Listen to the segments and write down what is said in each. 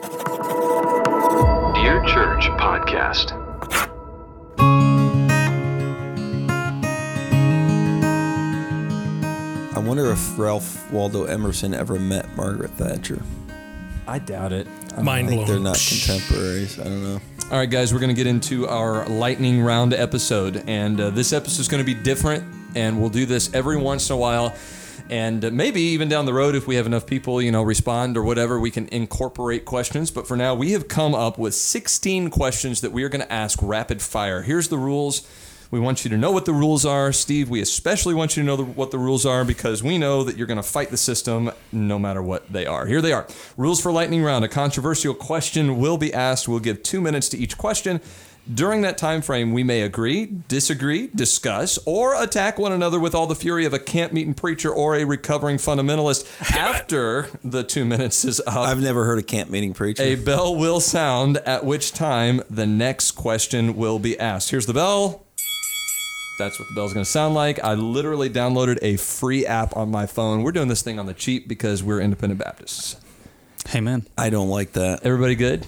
Dear Church Podcast. I wonder if Ralph Waldo Emerson ever met Margaret Thatcher. I doubt it. Mind blown. I think they're not contemporaries. I don't know. All right, guys, we're going to get into our lightning round episode, and this episode is going to be different, and we'll do this every once in a while. And maybe even down the road, if we have enough people, respond or whatever, we can incorporate questions. But for now, we have come up with 16 questions that we are going to ask rapid fire. Here's the rules. We want you to know what the rules are. Steve, we especially want you to know what the rules are, because we know that you're going to fight the system no matter what they are. Here they are. Rules for lightning round. A controversial question will be asked. We'll give 2 minutes to each question. During that time frame, we may agree, disagree, discuss, or attack one another with all the fury of a camp-meeting preacher or a recovering fundamentalist. After the 2 minutes is up... I've never heard a camp-meeting preacher. A bell will sound, at which time the next question will be asked. Here's the bell. That's what the bell's going to sound like. I literally downloaded a free app on my phone. We're doing this thing on the cheap because we're independent Baptists. Hey, man. I don't like that. Everybody good?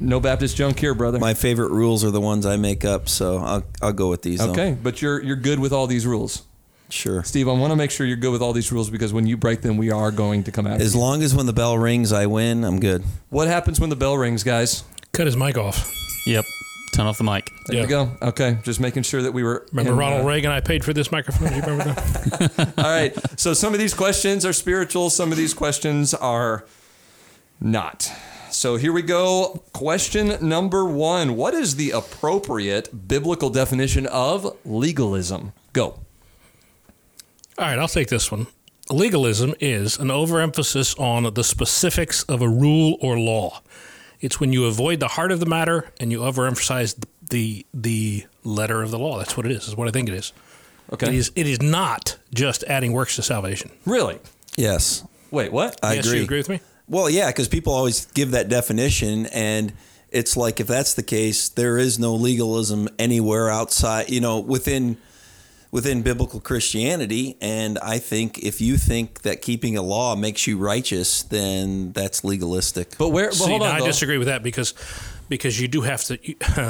No Baptist junk here, brother. My favorite rules are the ones I make up, so I'll go with these. Okay, but you're good with all these rules. Sure. Steve, I want to make sure you're good with all these rules, because when you break them, we are going to come after you. As long as when the bell rings, I win, I'm good. What happens when the bell rings, guys? Cut his mic off. Yep. Turn off the mic. There you go. Okay, just making sure that we were... Remember Ronald Reagan? I paid for this microphone. Do you remember that? All right, so some of these questions are spiritual. Some of these questions are not. So here we go. Question number one. What is the appropriate biblical definition of legalism? Go. All right, I'll take this one. Legalism is an overemphasis on the specifics of a rule or law. It's when you avoid the heart of the matter and you overemphasize the letter of the law. That's what it is. That's what I think it is. Okay. It is not just adding works to salvation. Really? Yes. Wait, what? I agree. You agree with me? Well, yeah, because people always give that definition, and it's like, if that's the case, there is no legalism anywhere outside, within biblical Christianity. And I think if you think that keeping a law makes you righteous, then that's legalistic. But where? Well, see, I disagree with that because you do have to.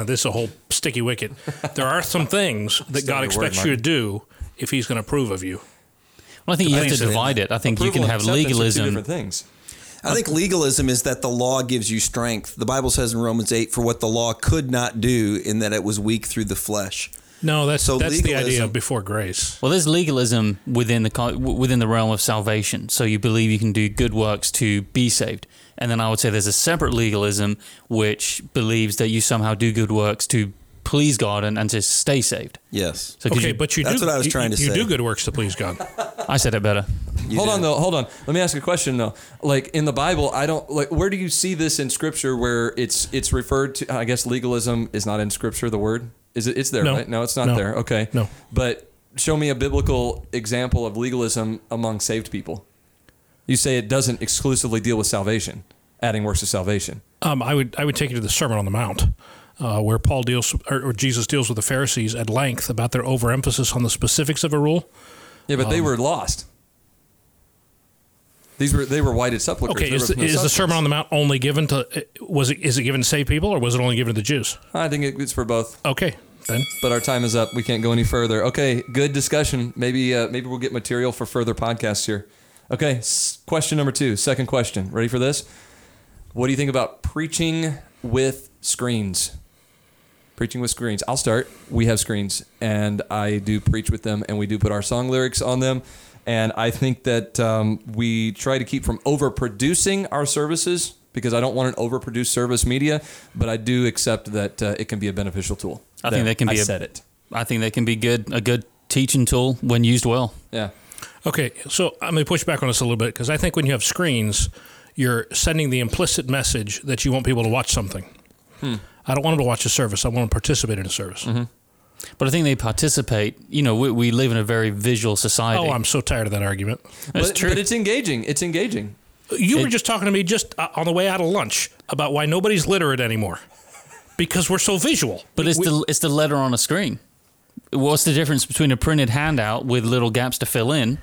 This is a whole sticky wicket. There are some things that God expects you to do if He's going to approve of you. Well, I think you have to divide it. I think you can have legalism. Two different things. I think legalism is that the law gives you strength. The Bible says in Romans 8, for what the law could not do, in that it was weak through the flesh. No, that's the idea of before grace. Well, there's legalism within the realm of salvation. So you believe you can do good works to be saved. And then I would say there's a separate legalism which believes that you somehow do good works to please God and to stay saved. Yes. So okay, but that's what I was trying to say. You do good works to please God. I said it better. Hold on. Let me ask a question though. Like in the Bible, where do you see this in Scripture where it's referred to? I guess legalism is not in Scripture. The word is it's there, right? No, it's not there. Okay. No. But show me a biblical example of legalism among saved people. You say it doesn't exclusively deal with salvation, adding works to salvation. I would take you to the Sermon on the Mount. Where Paul deals, or Jesus deals with the Pharisees at length about their overemphasis on the specifics of a rule. Yeah, but they were lost. They were whited sepulchers. Okay, is the Sermon on the Mount only given to? Is it given to saved people, or was it only given to the Jews? I think it's for both. Okay, then. But our time is up. We can't go any further. Okay, good discussion. Maybe we'll get material for further podcasts here. Okay, question number two. Second question. Ready for this? What do you think about preaching with screens? Preaching with screens. I'll start. We have screens, and I do preach with them, and we do put our song lyrics on them. And I think that we try to keep from overproducing our services, because I don't want an overproduced service media, but I do accept that it can be a beneficial tool. I think that can be a good teaching tool when used well. Yeah. Okay, so I'm going to push back on this a little bit, because I think when you have screens, you're sending the implicit message that you want people to watch something. I don't want them to watch a service. I want them to participate in a service. Mm-hmm. But I think they participate. We live in a very visual society. Oh, I'm so tired of that argument. That's true. But it's engaging. You were just talking to me on the way out of lunch about why nobody's literate anymore because we're so visual. But it's the letter on a screen. What's the difference between a printed handout with little gaps to fill in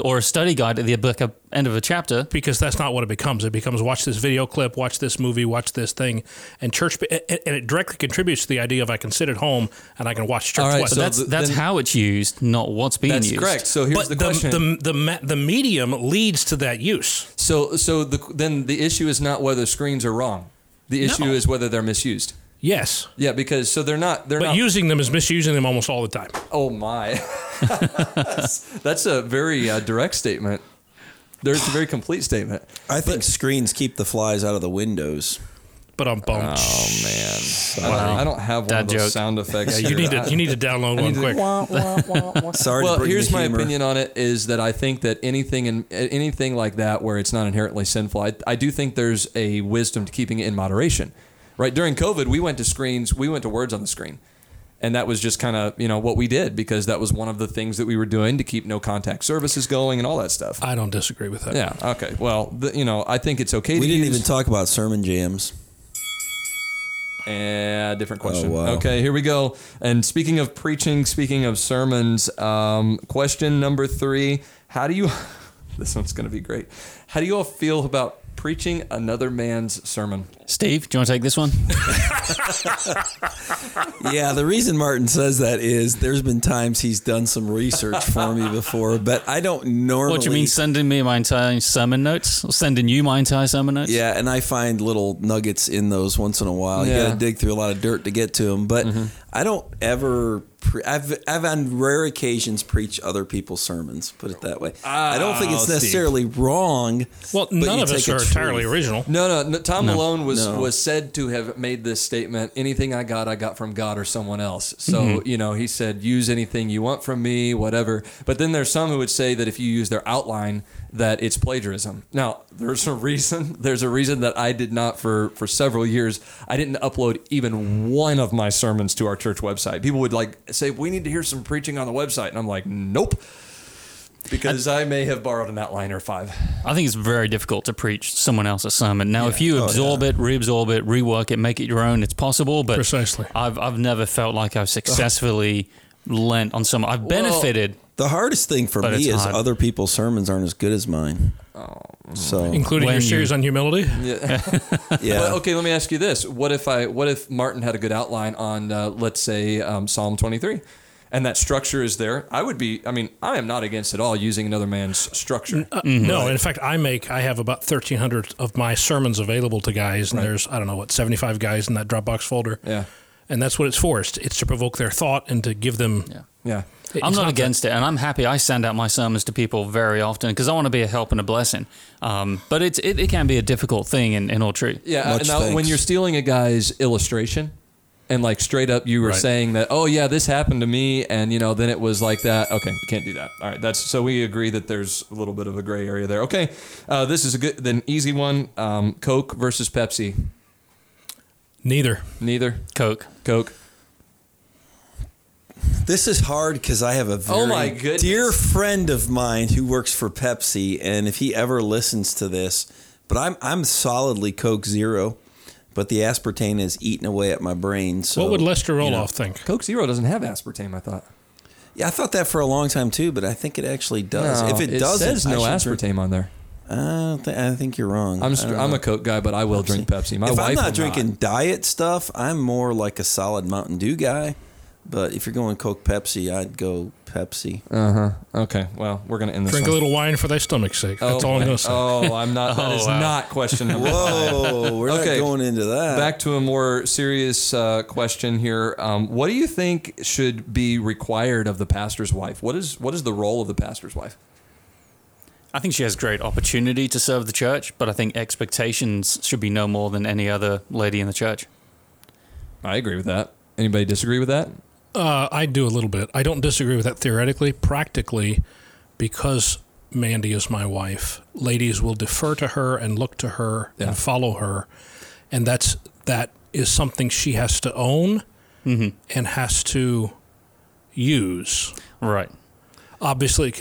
or a study guide at the end of a chapter. Because that's not what it becomes. It becomes watch this video clip, watch this movie, watch this thing. And church, and it directly contributes to the idea of I can sit at home and I can watch church. All right, so that's how it's used, not what's being used. That's correct. So here's the question. The medium leads to that use. So then the issue is not whether screens are wrong. The issue is whether they're misused. Yes. Yeah, because so they're not using them is misusing them almost all the time. Oh my. That's a very direct statement. There's a very complete statement. I think screens keep the flies out of the windows. But I'm bummed. Oh man. Wow. I don't have one of those sound effects. Yeah, you need to download one quick. Sorry. Well, here's my opinion on it is that I think that anything like that where it's not inherently sinful, I do think there's a wisdom to keeping it in moderation. Right during COVID, we went to screens. We went to words on the screen, and that was just kind of what we did because that was one of the things that we were doing to keep no contact services going and all that stuff. I don't disagree with that. Yeah. Okay. Well, I think it's okay. We didn't even talk about sermon jams. Different question. Oh, wow. Okay, here we go. And speaking of preaching, speaking of sermons, question number 3: This one's going to be great. How do you all feel about preaching another man's sermon? Steve, do you want to take this one? Yeah, the reason Martin says that is there's been times he's done some research for me before, but I don't normally... What, do you mean sending me my entire sermon notes? Or sending you my entire sermon notes? Yeah, and I find little nuggets in those once in a while. Yeah. You got to dig through a lot of dirt to get to them, but I don't ever... I've on rare occasions preached other people's sermons, put it that way. I don't think it's necessarily wrong. Well, none of us are entirely original. No. Tom Malone was said to have made this statement, anything I got from God or someone else. So, he said, use anything you want from me, whatever. But then there's some who would say that if you use their outline, that it's plagiarism. Now, there's a reason that I did not for several years. I didn't upload even one of my sermons to our church website. People would say, we need to hear some preaching on the website. And I'm like, nope, because I may have borrowed an outline or 5. I think it's very difficult to preach someone else's sermon. Now, if you absorb it, reabsorb it, rework it, make it your own, it's possible. But precisely, I've never felt like I've successfully lent on someone. I've benefited. Well, the hardest thing for me is other people's sermons aren't as good as mine. Oh, so including your series on humility. Yeah. Well, okay, let me ask you this: What if Martin had a good outline on, let's say, Psalm 23, and that structure is there? I am not against at all using another man's structure. No, in fact, I have about 1,300 of my sermons available to guys, and there's 75 guys in that Dropbox folder. Yeah. And that's what it's for. It's to provoke their thought and to give them... Yeah. I'm not against it, and I'm happy I send out my sermons to people very often because I want to be a help and a blessing. But it can be a difficult thing in all truth. Yeah, and now when you're stealing a guy's illustration and straight up you were saying that, oh yeah, this happened to me and then it was like that. Okay, you can't do that. All right, so we agree that there's a little bit of a gray area there. Okay, this is an easy one. Coke versus Pepsi. Neither. Coke. This is hard because I have a very dear friend of mine who works for Pepsi, and if he ever listens to this, but I'm solidly Coke Zero, but the aspartame is eating away at my brain. So what would Lester Roloff think? Coke Zero doesn't have aspartame, I thought. Yeah, I thought that for a long time too, but I think it actually does. No, if it doesn't, there's no aspartame on there. I think you're wrong. I'm a Coke guy, but I will drink Pepsi. My wife will not. If I'm not drinking diet stuff, I'm more like a solid Mountain Dew guy. But if you're going Coke Pepsi, I'd go Pepsi. Okay. Well, we're going to end this. Drink a little wine for thy stomach's sake. That's all I'm going to say. I'm not. That is not question number 5. Whoa. We're not going into that. Back to a more serious question here. What do you think should be required of the pastor's wife? What is the role of the pastor's wife? I think she has great opportunity to serve the church, but I think expectations should be no more than any other lady in the church. I agree with that. Anybody disagree with that? I do a little bit. I don't disagree with that theoretically. Practically, because Mandy is my wife, ladies will defer to her and look to her and follow her. And that is something she has to own and has to use. Right. Obviously, it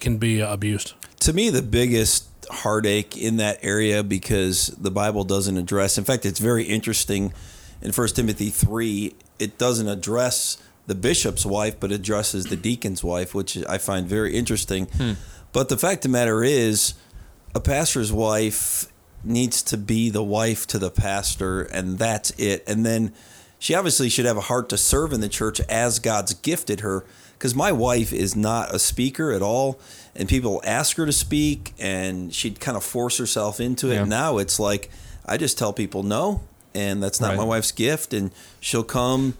can be abused. To me, the biggest heartache in that area, because the Bible doesn't address... In fact, it's very interesting in First Timothy 3, it doesn't address the bishop's wife, but addresses the deacon's wife, which I find very interesting. But the fact of the matter is, a pastor's wife needs to be the wife to the pastor, and that's it. And then she obviously should have a heart to serve in the church as God's gifted her, because my wife is not a speaker at all, and people ask her to speak, and she'd kind of force herself into it. Yeah. Now it's like, I just tell people no, and that's not my wife's gift, and she'll come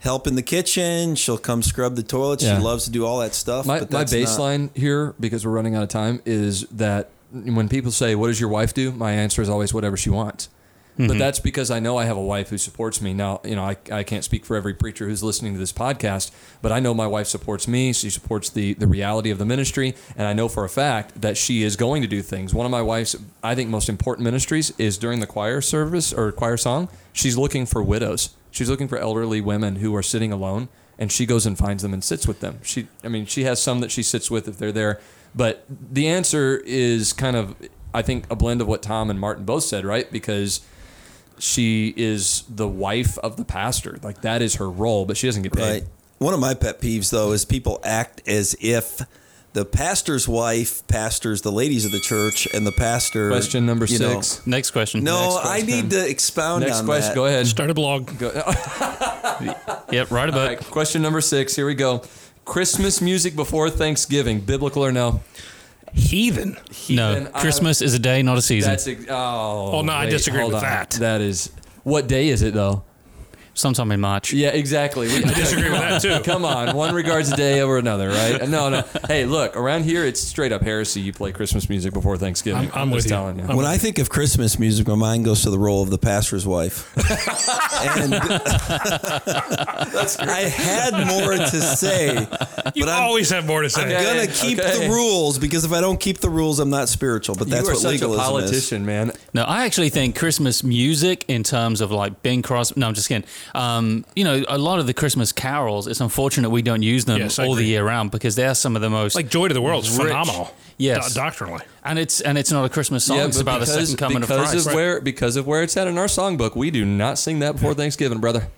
help in the kitchen, she'll come scrub the toilet, she loves to do all that stuff. My baseline here, because we're running out of time, is that when people say, what does your wife do? My answer is always whatever she wants. Mm-hmm. But that's because I know I have a wife who supports me. Now, you know, I can't speak for every preacher who's listening to this podcast, but I know my wife supports me. She supports the reality of the ministry. And I know for a fact that she is going to do things. One of my wife's, I think, most important ministries is during the choir service or choir song. She's looking for widows. She's looking for elderly women who are sitting alone, and she goes and finds them and sits with them. She has some that she sits with if they're there. But the answer is kind of, I think, a blend of what Tom and Martin both said, right? Because she is the wife of the pastor. Like, that is her role, but she doesn't get paid. Right. One of my pet peeves, though, is people act as if the pastor's wife pastors the ladies of the church and the pastor... Question number 6. Next question. No, I need to expound on that. Next question. Go ahead. Start a blog. Yep, right about it. Question number 6. Here we go. Christmas music before Thanksgiving, biblical or no? Heathen. No, Christmas is a day, not a season. I disagree with that. That is, what day is it though? Sometime in March. Yeah, exactly. I disagree with that too. Come on, one regards a day over another, right? No. Hey, look, around here it's straight up heresy. You play Christmas music before Thanksgiving. I'm with you. When I think of Christmas music, my mind goes to the role of the pastor's wife. And that's great. I had more to say. You always have more to say. I'm going to keep the rules, because if I don't keep the rules, I'm not spiritual. But that's what legalism is. You are such a politician, man. No, I actually think Christmas music in terms of like Ben Crosby. No, I'm just kidding. A lot of the Christmas carols, it's unfortunate we don't use them all the year round, because they are some of the most... Like Joy to the World is phenomenal. Yes. Doctrinally. And it's not a Christmas song. Yeah, it's about the second coming of Christ. Because of where it's at in our songbook, we do not sing that before Thanksgiving, brother.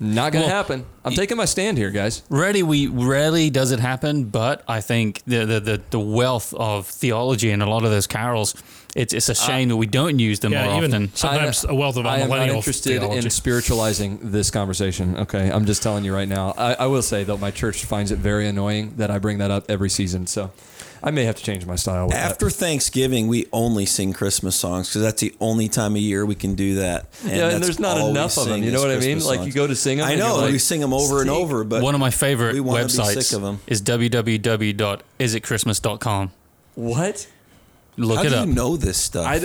Not going to happen. I'm taking my stand here, guys. Rarely does it happen, but I think the wealth of theology in a lot of those carols, it's a shame that we don't use them more often. Sometimes a wealth of millennial theology. I'm not interested in spiritualizing this conversation. Okay, I'm just telling you right now. I will say, though, my church finds it very annoying that I bring that up every season, so... I may have to change my style. After Thanksgiving, we only sing Christmas songs, because that's the only time of year we can do that. And there's not enough of them. You know what I mean? Like, you go to sing them. I know, we sing them over and over. But one of my favorite websites is www.isitchristmas.com. What? Look it up. How do you know this stuff?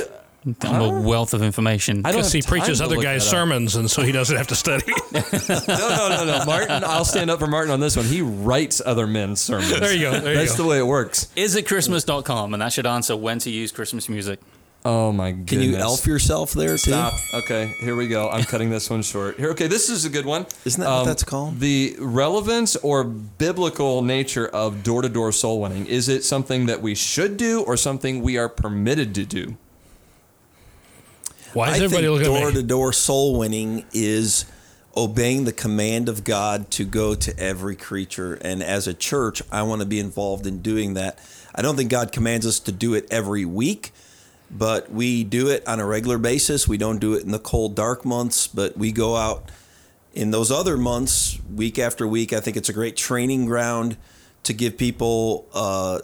I'm a wealth of information. Because he preaches other guys' sermons, and so he doesn't have to study. No. Martin, I'll stand up for Martin on this one. He writes other men's sermons. There you go. That's the way it works. Isitchristmas.com, and that should answer when to use Christmas music. Oh, my goodness. Can you elf yourself there, too? Stop. Okay, here we go. I'm cutting this one short. Here, okay, this is a good one. Isn't that what that's called? The relevance or biblical nature of door-to-door soul winning. Is it something that we should do or something we are permitted to do? Why is everybody looking at me? I think door-to-door soul winning is obeying the command of God to go to every creature. And as a church, I want to be involved in doing that. I don't think God commands us to do it every week, but we do it on a regular basis. We don't do it in the cold, dark months, but we go out in those other months, week after week. I think it's a great training ground to give people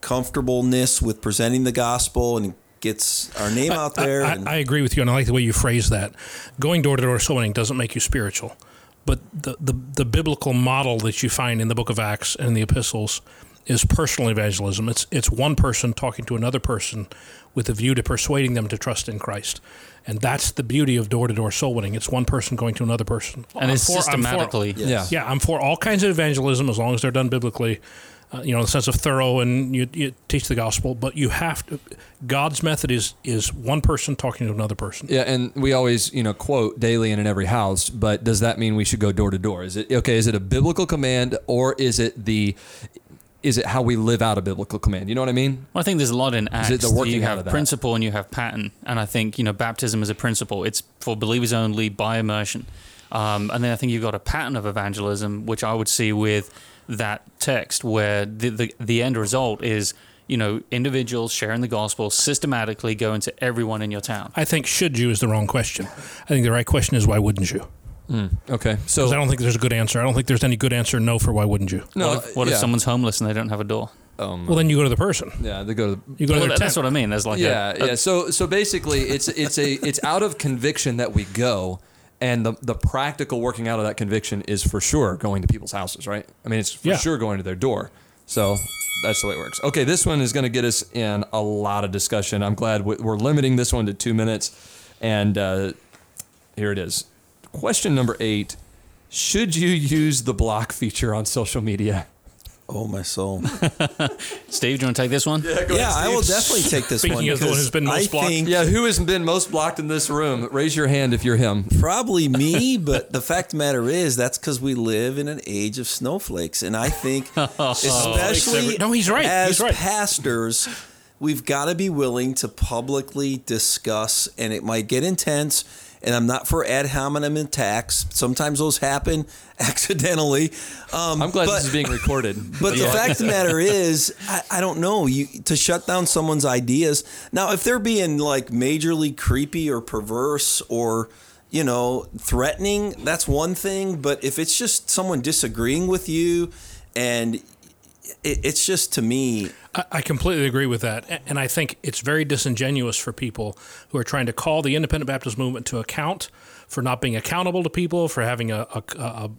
comfortableness with presenting the gospel, and gets our name out there. I agree with you, and I like the way you phrase that. Going door-to-door soul winning doesn't make you spiritual, but the biblical model that you find in the Book of Acts and the epistles is personal evangelism. It's one person talking to another person with a view to persuading them to trust in Christ. And that's the beauty of door-to-door soul winning. It's one person going to another person. And it's systematically. I'm for all kinds of evangelism as long as they're done biblically. In the sense of thorough, and you teach the gospel, but you have to. God's method is one person talking to another person. Yeah, and we always quote daily and in every house. But does that mean we should go door to door? Is it a biblical command, or is it the is it how we live out a biblical command? You know what I mean? Well, I think there's a lot in Acts. Is it the working out of that? You have principle and you have pattern. And I think, you know, baptism is a principle. It's for believers only by immersion. And then I think you've got a pattern of evangelism, which I would see with that text where the end result is, you know, individuals sharing the gospel systematically going to everyone in your town. I think should you is the wrong question. I think the right question is why wouldn't you? Okay. So I don't think there's a good answer. I don't think there's any good answer no for why wouldn't you. No. What if someone's homeless and they don't have a door? Well, then you go to the person. Yeah, they go to the, you go to their that's tent. What I mean. There's like So basically it's out of conviction that we go. And the practical working out of that conviction is for sure going to people's houses, right? I mean, it's for sure going to their door. So that's the way it works. Okay, this one is going to get us in a lot of discussion. I'm glad we're limiting this one to 2 minutes. And here it is. Question number 8. Should you use the block feature on social media? Oh, my soul. Steve, do you want to take this one? Yeah, I will definitely take this one. Speaking of the one who's been most blocked. Who has been most blocked in this room? Raise your hand if you're him. Probably me, but the fact of the matter is that's because we live in an age of snowflakes. And I think especially as pastors, we've got to be willing to publicly discuss, and it might get intense. And I'm not for ad hominem attacks. Sometimes those happen accidentally. I'm glad this is being recorded. But the fact of the matter is, I don't know. To shut down someone's ideas. Now, if they're being like majorly creepy or perverse or, you know, threatening, that's one thing. But if it's just someone disagreeing with you and it's just to me. I completely agree with that. And I think it's very disingenuous for people who are trying to call the independent Baptist movement to account for not being accountable to people, for having a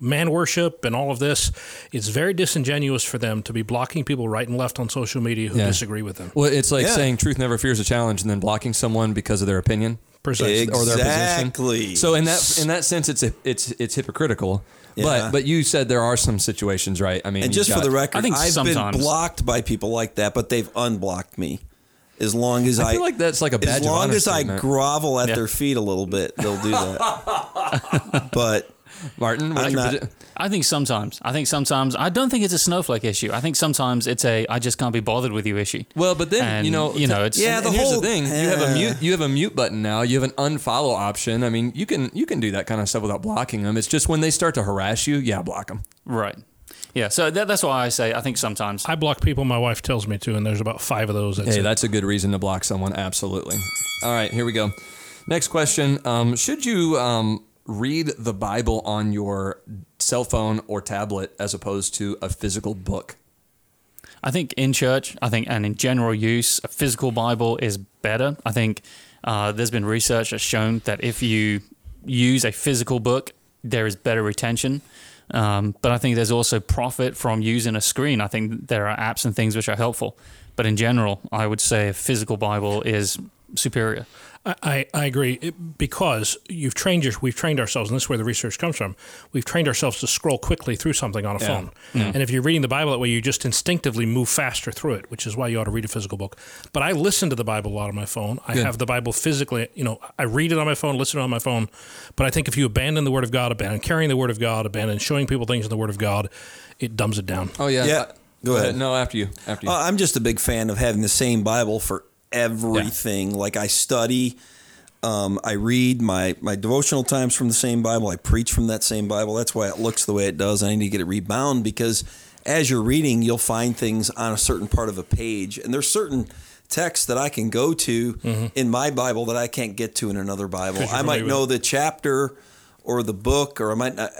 man worship and all of this. It's very disingenuous for them to be blocking people right and left on social media who disagree with them. Well, it's like saying truth never fears a challenge and then blocking someone because of their opinion. Precisely. Exactly. So in that sense, it's hypocritical. Yeah. But you said there are some situations, right? I mean, and just for the record, I've been blocked by people like that, but they've unblocked me. As long as I feel like that's like a badge of honor. As long as I grovel at their feet a little bit, they'll do that. But Martin, I think sometimes I don't think it's a snowflake issue. I think sometimes it's a I just can't be bothered with you issue. Well, but then and, you know it's the whole thing. You have a mute button now. You have an unfollow option. I mean, you can do that kind of stuff without blocking them. It's just when they start to harass you, block them. Right. Yeah, so that's why I say I think sometimes I block people my wife tells me to, and there's about 5 of those. That's a good reason to block someone. Absolutely. All right, here we go. Next question: should you read the Bible on your cell phone or tablet as opposed to a physical book? I think in church, and in general use, a physical Bible is better. I think there's been research that's shown that if you use a physical book, there is better retention. But I think there's also profit from using a screen. I think there are apps and things which are helpful. But in general, I would say a physical Bible is superior. I agree because we've trained ourselves, and this is where the research comes from. We've trained ourselves to scroll quickly through something on a phone. Yeah. And if you're reading the Bible that way, you just instinctively move faster through it, which is why you ought to read a physical book. But I listen to the Bible a lot on my phone. I have the Bible physically, I read it on my phone, listen to it on my phone. But I think if you abandon the Word of God, abandon carrying the Word of God, abandon showing people things in the Word of God, it dumbs it down. Oh, yeah. Yeah. Go ahead. No, after you. I'm just a big fan of having the same Bible for everything. Yeah. Like I study, I read my devotional times from the same Bible. I preach from that same Bible. That's why it looks the way it does. I need to get it rebound because as you're reading, you'll find things on a certain part of a page. And there's certain texts that I can go to in my Bible that I can't get to in another Bible. I might know the chapter or the book, or I might not,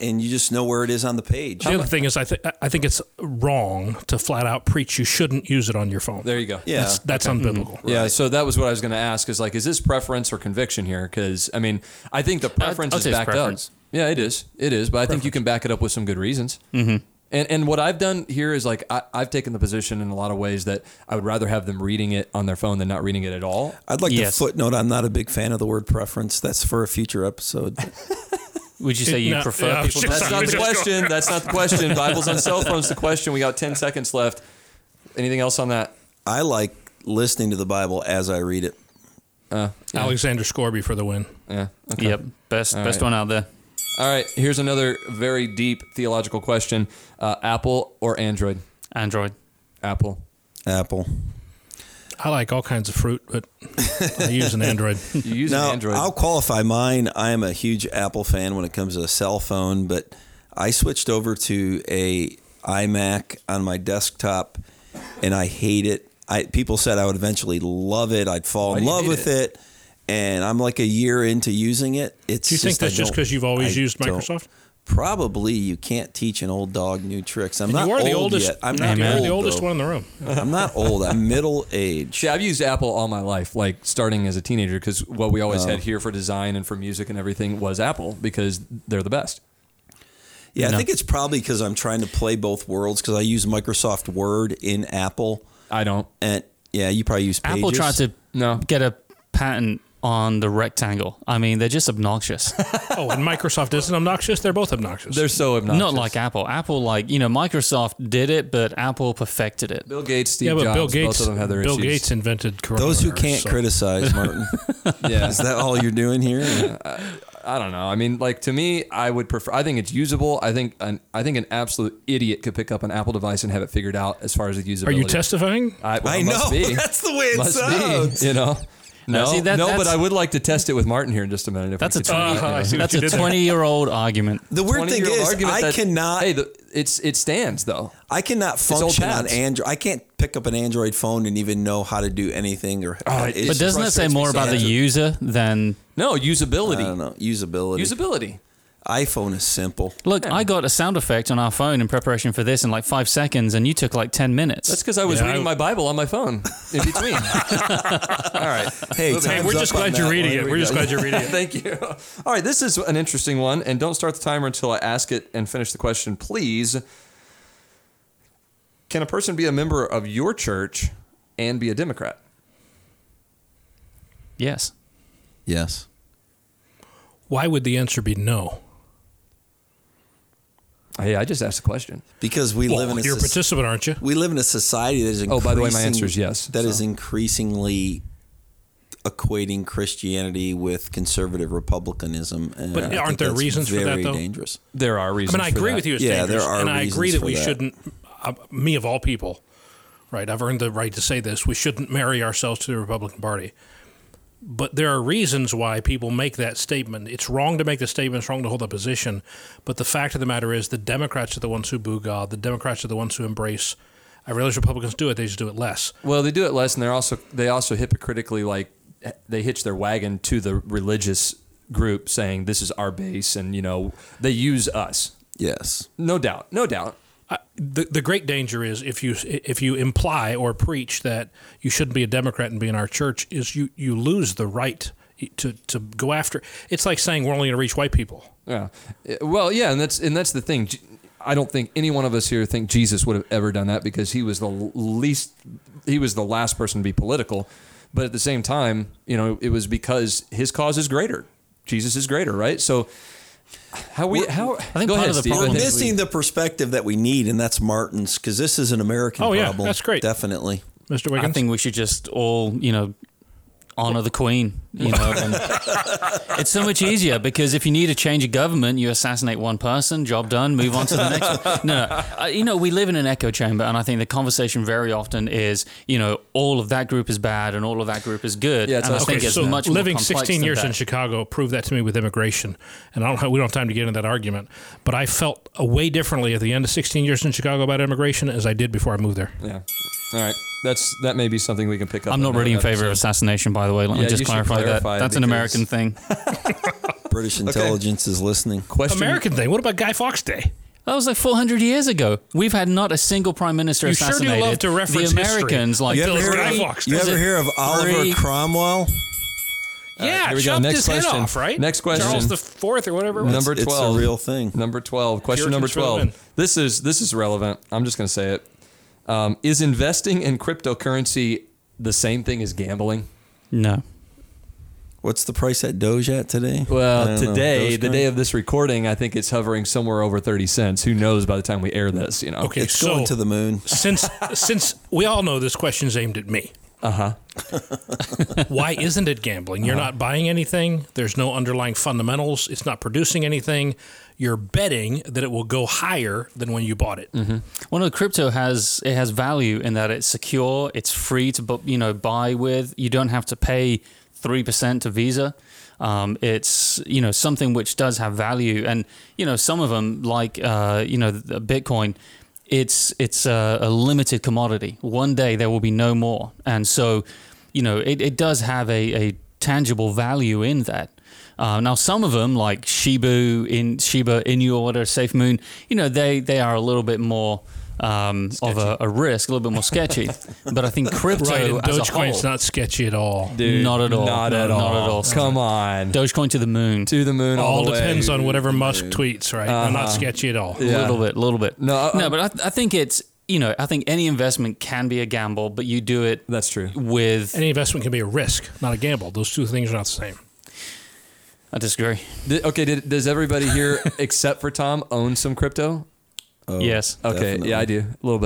and you just know where it is on the page. The other thing is, I think it's wrong to flat out preach you shouldn't use it on your phone. There you go. Yeah. That's unbiblical. Mm-hmm. Right. Yeah, so that was what I was going to ask is this preference or conviction here? Because, I think the preference is backed up. Yeah, it is, but I think you can back it up with some good reasons. Mm-hmm. And what I've done here is I've taken the position in a lot of ways that I would rather have them reading it on their phone than not reading it at all. I'd like to footnote I'm not a big fan of the word preference. That's for a future episode. Would you say you prefer people? That's not the question. That's not the question. Bibles on cell phones, the question. We got 10 seconds left. Anything else on that? I like listening to the Bible as I read it. Alexander Scorby for the win. Yeah. Okay. Yep. Best one out there. All right, here's another very deep theological question. Apple or Android? Android. Apple. Apple. I like all kinds of fruit, but I use an Android. You use an Android. I'll qualify mine. I am a huge Apple fan when it comes to a cell phone, but I switched over to a iMac on my desktop, and I hate it. People said I would eventually love it. I'd fall in love with it, and I'm like a year into using it. Do you think that's just because you've always used Microsoft? Probably. You can't teach an old dog new tricks. I'm not old yet. I'm not the oldest one in the room. I'm not old. I'm middle aged. Yeah, I've used Apple all my life, like starting as a teenager, because what we always had here for design and for music and everything was Apple, because they're the best. Yeah, I think it's probably because I'm trying to play both worlds, because I use Microsoft Word in Apple. I don't. And yeah, you probably use Pages. Apple tried to get a patent on the rectangle. I mean, they're just obnoxious. Oh, and Microsoft isn't obnoxious. They're both obnoxious. They're so obnoxious. Not like Apple. Apple, like, Microsoft did it, but Apple perfected it. Bill Gates, Steve Jobs, Bill Gates, both of them had their issues. Bill Gates invented coronavirus. Those who can't criticize, Martin. Yeah. Is that all you're doing here? I don't know. I mean, like, to me, I would prefer. I think it's usable. I think an absolute idiot could pick up an Apple device and have it figured out as far as the usability. Are you testifying? I know. Must be. That's the way it sounds. No, see, but I would like to test it with Martin here in just a minute. If that's a 20-year-old argument. The weird thing is, it stands, though. I cannot function on Android. I can't pick up an Android phone and even know how to do anything. But doesn't that say more about the user than... No, usability. I don't know. Usability. iPhone is simple. Look, I got a sound effect on our phone in preparation for this in like 5 seconds, and you took like 10 minutes. That's because I was reading my Bible on my phone in between. All right. Hey, we're just glad you're reading it. We're just glad you're reading it. Thank you. All right, this is an interesting one, and don't start the timer until I ask it and finish the question, please. Can a person be a member of your church and be a Democrat? Yes. Yes. Why would the answer be no? Hey, I just asked the question. Because we live in a... You're a participant, aren't you? We live in a society that is increasingly... Oh, by the way, my answer is yes. That is increasingly equating Christianity with conservative Republicanism. And but aren't there reasons for that, though? Very dangerous. There are reasons for that. I mean, I agree with you it's dangerous. There are reasons. And I agree that we shouldn't... me of all people, right? I've earned the right to say this. We shouldn't marry ourselves to the Republican Party. But there are reasons why people make that statement. It's wrong to make the statement. It's wrong to hold a position. But the fact of the matter is the Democrats are the ones who boo God. The Democrats are the ones who embrace. I realize Republicans do it. They just do it less. Well, they do it less, and they also hypocritically, like, they hitch their wagon to the religious group, saying this is our base, and, they use us. Yes. No doubt. The great danger is if you imply or preach that you shouldn't be a Democrat and be in our church, is you lose the right to go after. It's like saying we're only going to reach white people. Yeah. Well, yeah, and that's the thing. I don't think any one of us here think Jesus would have ever done that, because he was the last person to be political. But at the same time, it was because his cause is greater. Jesus is greater, right? So. I think go ahead, Steve. We're missing the perspective that we need, and that's Martin's, because this is an American problem. That's great. Definitely. Mr. Wiggins? I think we should just all, honor the Queen. And it's so much easier, because if you need a change of government, you assassinate one person, job done, move on to the next one. No. We live in an echo chamber, and I think the conversation very often is, all of that group is bad and all of that group is good. Yeah, and I think it's much more complex than that. Living 16 years in Chicago proved that to me with immigration, and we don't have time to get into that argument, but I felt way differently at the end of 16 years in Chicago about immigration as I did before I moved there. Yeah. All right. That may be something we can pick up. I'm not really in favor of assassination, by the way. Let me just clarify that. That's an American thing. British intelligence is listening. Question. American thing. What about Guy Fawkes Day? That was like 400 years ago. We've had not a single prime minister assassinated. You sure do love to reference the Americans history. Like Guy Fawkes Day. You ever hear of Oliver Cromwell? Yeah, chopped his head off, right? Next question. Charles IV or whatever it was. Number 12. It's a real thing. Number 12. Question number 12. This is relevant. I'm just going to say it. Is investing in cryptocurrency the same thing as gambling? No. What's the price at Doge at today? Well, today, the day of this recording, I think it's hovering somewhere over 30 cents. Who knows by the time we air this, Okay, it's going to the moon. Since we all know this question's aimed at me. Why isn't it gambling? You're not buying anything. There's no underlying fundamentals. It's not producing anything. You're betting that it will go higher than when you bought it. Mm-hmm. Well, no, crypto has value in that it's secure. It's free to buy with. You don't have to pay 3% to Visa. It's something which does have value, and some of them like Bitcoin. It's a limited commodity. One day there will be no more. And so, it does have a tangible value in that. Now, some of them, like Shiba Inu or whatever, SafeMoon, they are a little bit more of a risk, a little bit more sketchy. But I think crypto as a whole... Dogecoin's not sketchy at all. Dude, not at all. Come on. Dogecoin to the moon. To the moon all the way. All depends on whatever Musk tweets, right? Uh-huh. They're not sketchy at all. Yeah. A little bit. No, but I think it's... I think any investment can be a gamble, but you do it... That's true. With... Any investment can be a risk, not a gamble. Those two things are not the same. I disagree. Does everybody here, except for Tom, own some crypto? Oh, yes. Okay. Definitely. Yeah, I do. A little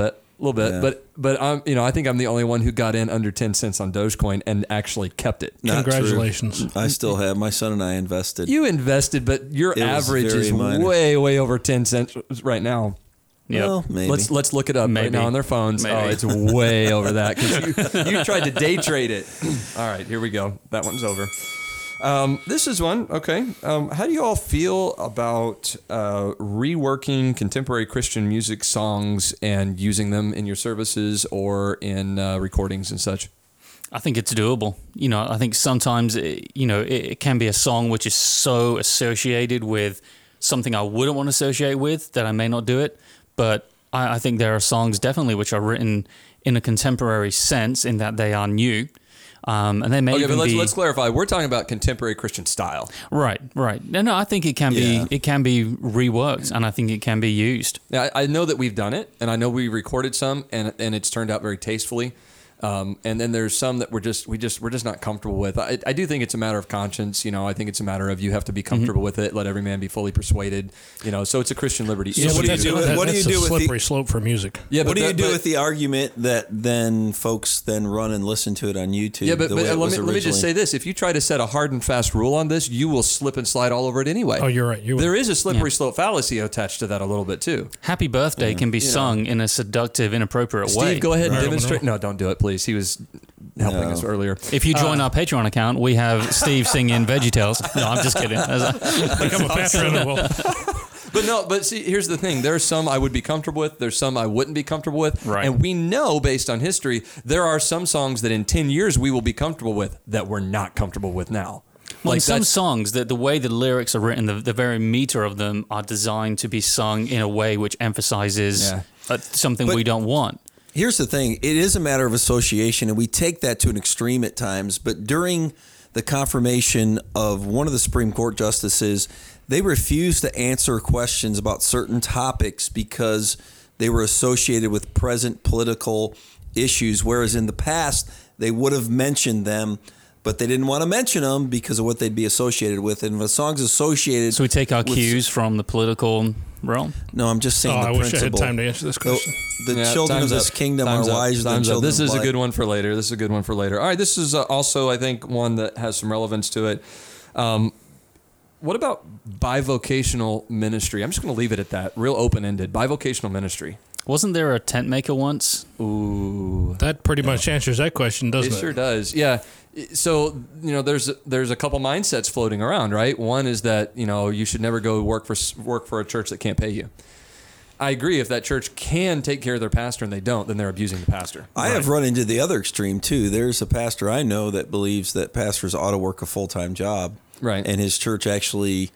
bit. Yeah. But I'm, I think I'm the only one who got in under 10 cents on Dogecoin and actually kept it. Not Congratulations. True. I still have. My son and I invested. You invested, but your average is minor. Way over 10 cents right now. Yeah, well, let's look it up right now on their phones. Maybe. Oh, it's way over that because you tried to day trade it. All right, here we go. That one's over. This is one. Okay. How do you all feel about reworking contemporary Christian music songs and using them in your services or in recordings and such? I think it's doable. I think sometimes it can be a song which is so associated with something I wouldn't want to associate with that I may not do it. But I think there are songs definitely which are written in a contemporary sense in that they are new. And they may let's clarify. We're talking about contemporary Christian style. Right. No, I think it can be reworked, and I think it can be used. Yeah, I know that we've done it, and I know we recorded some, and it's turned out very tastefully. And then there's some that we're just not comfortable with. I do think it's a matter of conscience. I think it's a matter of you have to be comfortable with it. Let every man be fully persuaded. So it's a Christian liberty. So what do you do with the slippery slope for music? Yeah, but what do you do with the argument that then folks then run and listen to it on YouTube? Yeah, but let me just say this: if you try to set a hard and fast rule on this, you will slip and slide all over it anyway. Oh, you're right. There is a slippery slope fallacy attached to that a little bit too. Happy Birthday can be sung in a seductive, inappropriate way. Steve, go ahead and demonstrate. No, don't do it, please. He was helping us earlier. If you join our Patreon account, we have Steve singing VeggieTales. No, I'm just kidding. Become a patron. But see, here's the thing. There are some I would be comfortable with. There's some I wouldn't be comfortable with. Right. And we know, based on history, there are some songs that in 10 years we will be comfortable with that we're not comfortable with now. Like some songs, that the way the lyrics are written, the very meter of them are designed to be sung in a way which emphasizes something we don't want. Here's the thing. It is a matter of association, and we take that to an extreme at times. But during the confirmation of one of the Supreme Court justices, they refused to answer questions about certain topics because they were associated with present political issues, whereas in the past they would have mentioned them. But they didn't want to mention them because of what they'd be associated with. And the song's associated... So we take our cues from the political realm? No, I'm just saying the principle. I wish I had time to answer this question. The children of this kingdom are wiser than children of light. This is a good one for later. All right, this is also, I think, one that has some relevance to it. What about bivocational ministry? I'm just going to leave it at that. Real open-ended. Bivocational ministry. Wasn't there a tent maker once? Ooh. That pretty much answers that question, doesn't it? It sure does, yeah. So, there's a couple mindsets floating around, right? One is that, you should never go work for a church that can't pay you. I agree. If that church can take care of their pastor and they don't, then they're abusing the pastor. I have run into the other extreme, too. There's a pastor I know that believes that pastors ought to work a full-time job. Right. And his church actually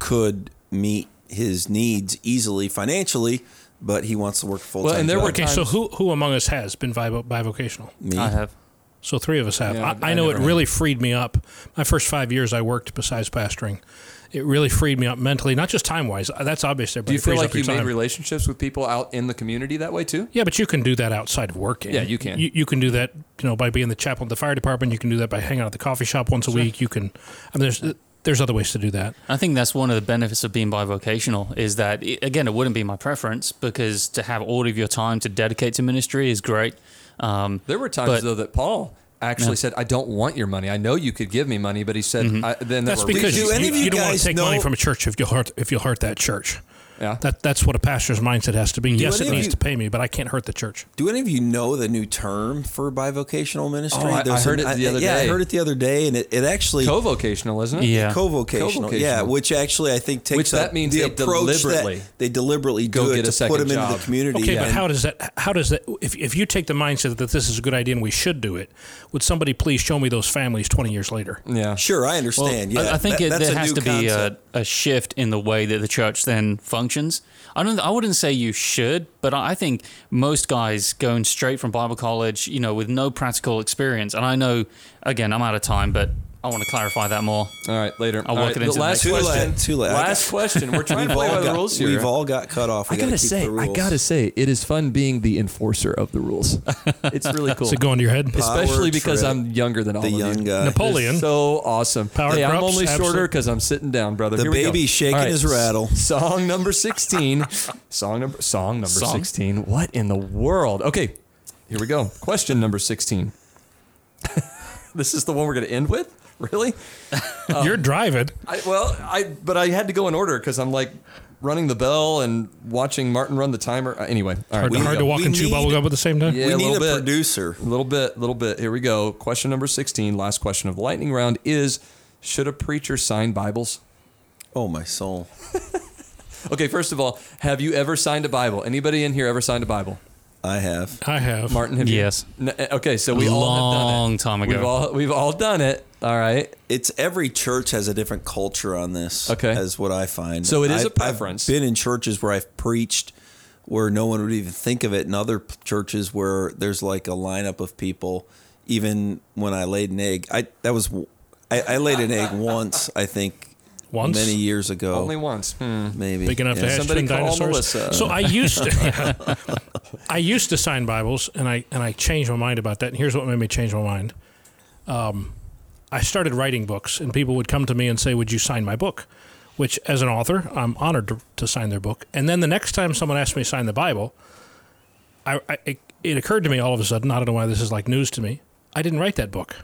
could meet his needs easily financially, but he wants to work full-time job. So who among us has been bivocational? Me. I have. So three of us have. Yeah, I know it really freed me up. My first 5 years I worked besides pastoring. It really freed me up mentally, not just time-wise. That's obvious. Do you feel like you made relationships with people out in the community that way too? Yeah, but you can do that outside of work. Yeah, you can. You can do that, by being the chaplain at the fire department. You can do that by hanging out at the coffee shop once a week. You can. I mean, there's other ways to do that. I think that's one of the benefits of being bivocational is that, again, it wouldn't be my preference because to have all of your time to dedicate to ministry is great. There were times, though, that Paul actually said, I don't want your money. I know you could give me money, but he said, that's because you don't want to take money from a church if you hurt that church. Yeah. That's what a pastor's mindset has to be. Yes, it needs to pay me, but I can't hurt the church. Do any of you know the new term for bivocational ministry? Oh, I heard it the other day. Yeah, I heard it the other day, and it actually... Co-vocational, isn't it? Yeah. Co-vocational, yeah, which actually I think takes... Which that means they deliberately do it to put them into the community. Okay, but how does that... If you take the mindset that this is a good idea and we should do it, would somebody please show me those families 20 years later? Yeah. Sure, I understand. Well, yeah, I think there has to be a shift in the way that the church then functions. I wouldn't say you should, but I think most guys going straight from Bible college, with no practical experience. And I know, again, I'm out of time, but I want to clarify that more. All right, later. I'll work it into the next question. Too late. Last question. We're trying to play by the rules here. We've all got cut off. I gotta say, it is fun being the enforcer of the rules. It's really cool. Does it go into your head? Especially because I'm younger than all of you. The young guy. Napoleon. It's so awesome. Hey, I'm only shorter because I'm sitting down, brother. The baby shaking his rattle. Song number 16. Song number 16. What in the world? Okay, here we go. Question number 16. This is the one we're going to end with? Really? You're driving. But I had to go in order because I'm like running the bell and watching Martin run the timer. Anyway. All right, hard to walk and chew bubblegum at the same time. Yeah, we need a producer. A little bit. Here we go. Question number 16, last question of the lightning round is, should a preacher sign Bibles? Oh, my soul. Okay, first of all, have you ever signed a Bible? Anybody in here ever signed a Bible? I have. Martin, have you? Yes. Okay, so we all have done it. Long time ago. We've all done it. All right. It's every church has a different culture on this, as what I find. So it is a preference. I've been in churches where I've preached where no one would even think of it, and other churches where there's like a lineup of people. Even when I laid an egg, I laid an egg once, I think. Once? Many years ago. Only once. Maybe. Big enough to hatch twin dinosaurs. So I used to sign Bibles, and I changed my mind about that. And here's what made me change my mind. I started writing books, and people would come to me and say, would you sign my book? Which, as an author, I'm honored to sign their book. And then the next time someone asked me to sign the Bible, it occurred to me all of a sudden, I don't know why this is like news to me, I didn't write that book.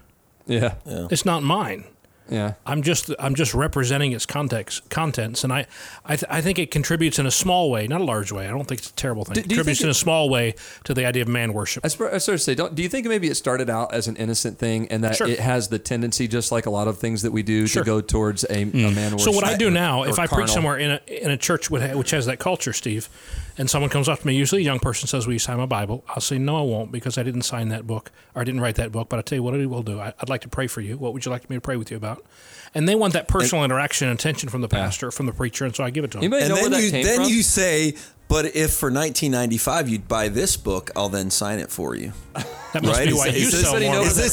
Yeah. It's not mine. Yeah, I'm just representing its contents, and I think it contributes in a small way, not a large way. I don't think it's a terrible thing. It contributes in a small way to the idea of man worship. I sort of say, do you think maybe it started out as an innocent thing, and that it has the tendency, just like a lot of things that we do, to go towards a man worship? So what I do now, if I preach somewhere in a church which has that culture, Steve, and someone comes up to me, usually a young person says, "Will you sign my Bible?" I'll say, "No, I won't, because I didn't sign that book, or I didn't write that book. But I'll tell you what I will do. I'd like to pray for you. What would you like me to pray with you about?" And they want that personal interaction and attention from the pastor, from the preacher, and so I give it to them. And then you say, but if for $19.95 you'd buy this book, I'll then sign it for you. That must be why you sell more. Is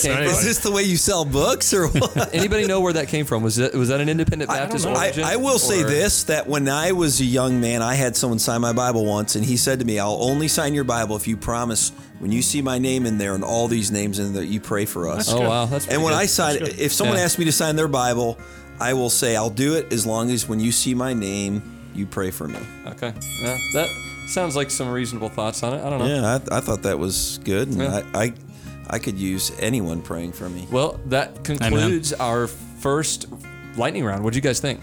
this the way you sell books, or what? Anybody know where that came from? Was that an independent Baptist origin? I will say this, that when I was a young man, I had someone sign my Bible once, and he said to me, I'll only sign your Bible if you promise when you see my name in there and all these names in there, you pray for us. That's good. Wow. That's pretty good. And when I sign, if someone asks me to sign their Bible, I will say, I'll do it as long as when you see my name, you pray for me. Okay. Yeah, that sounds like some reasonable thoughts on it. I don't know. Yeah, I thought that was good. And I could use anyone praying for me. Well, that concludes our first lightning round. What did you guys think?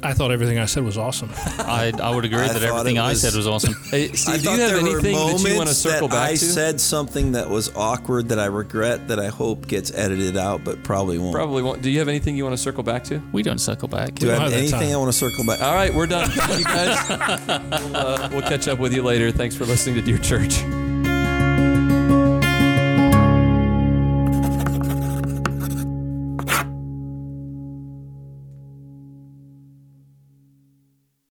I thought everything I said was awesome. I would agree that everything I said was awesome. Hey, Steve, do you have anything that you want to circle back to? I said something that was awkward that I regret that I hope gets edited out, but probably won't. Do you have anything you want to circle back to? We don't circle back. Do I have anything I want to circle back? All right, we're done. Thank you guys. We'll catch up with you later. Thanks for listening to Dear Church.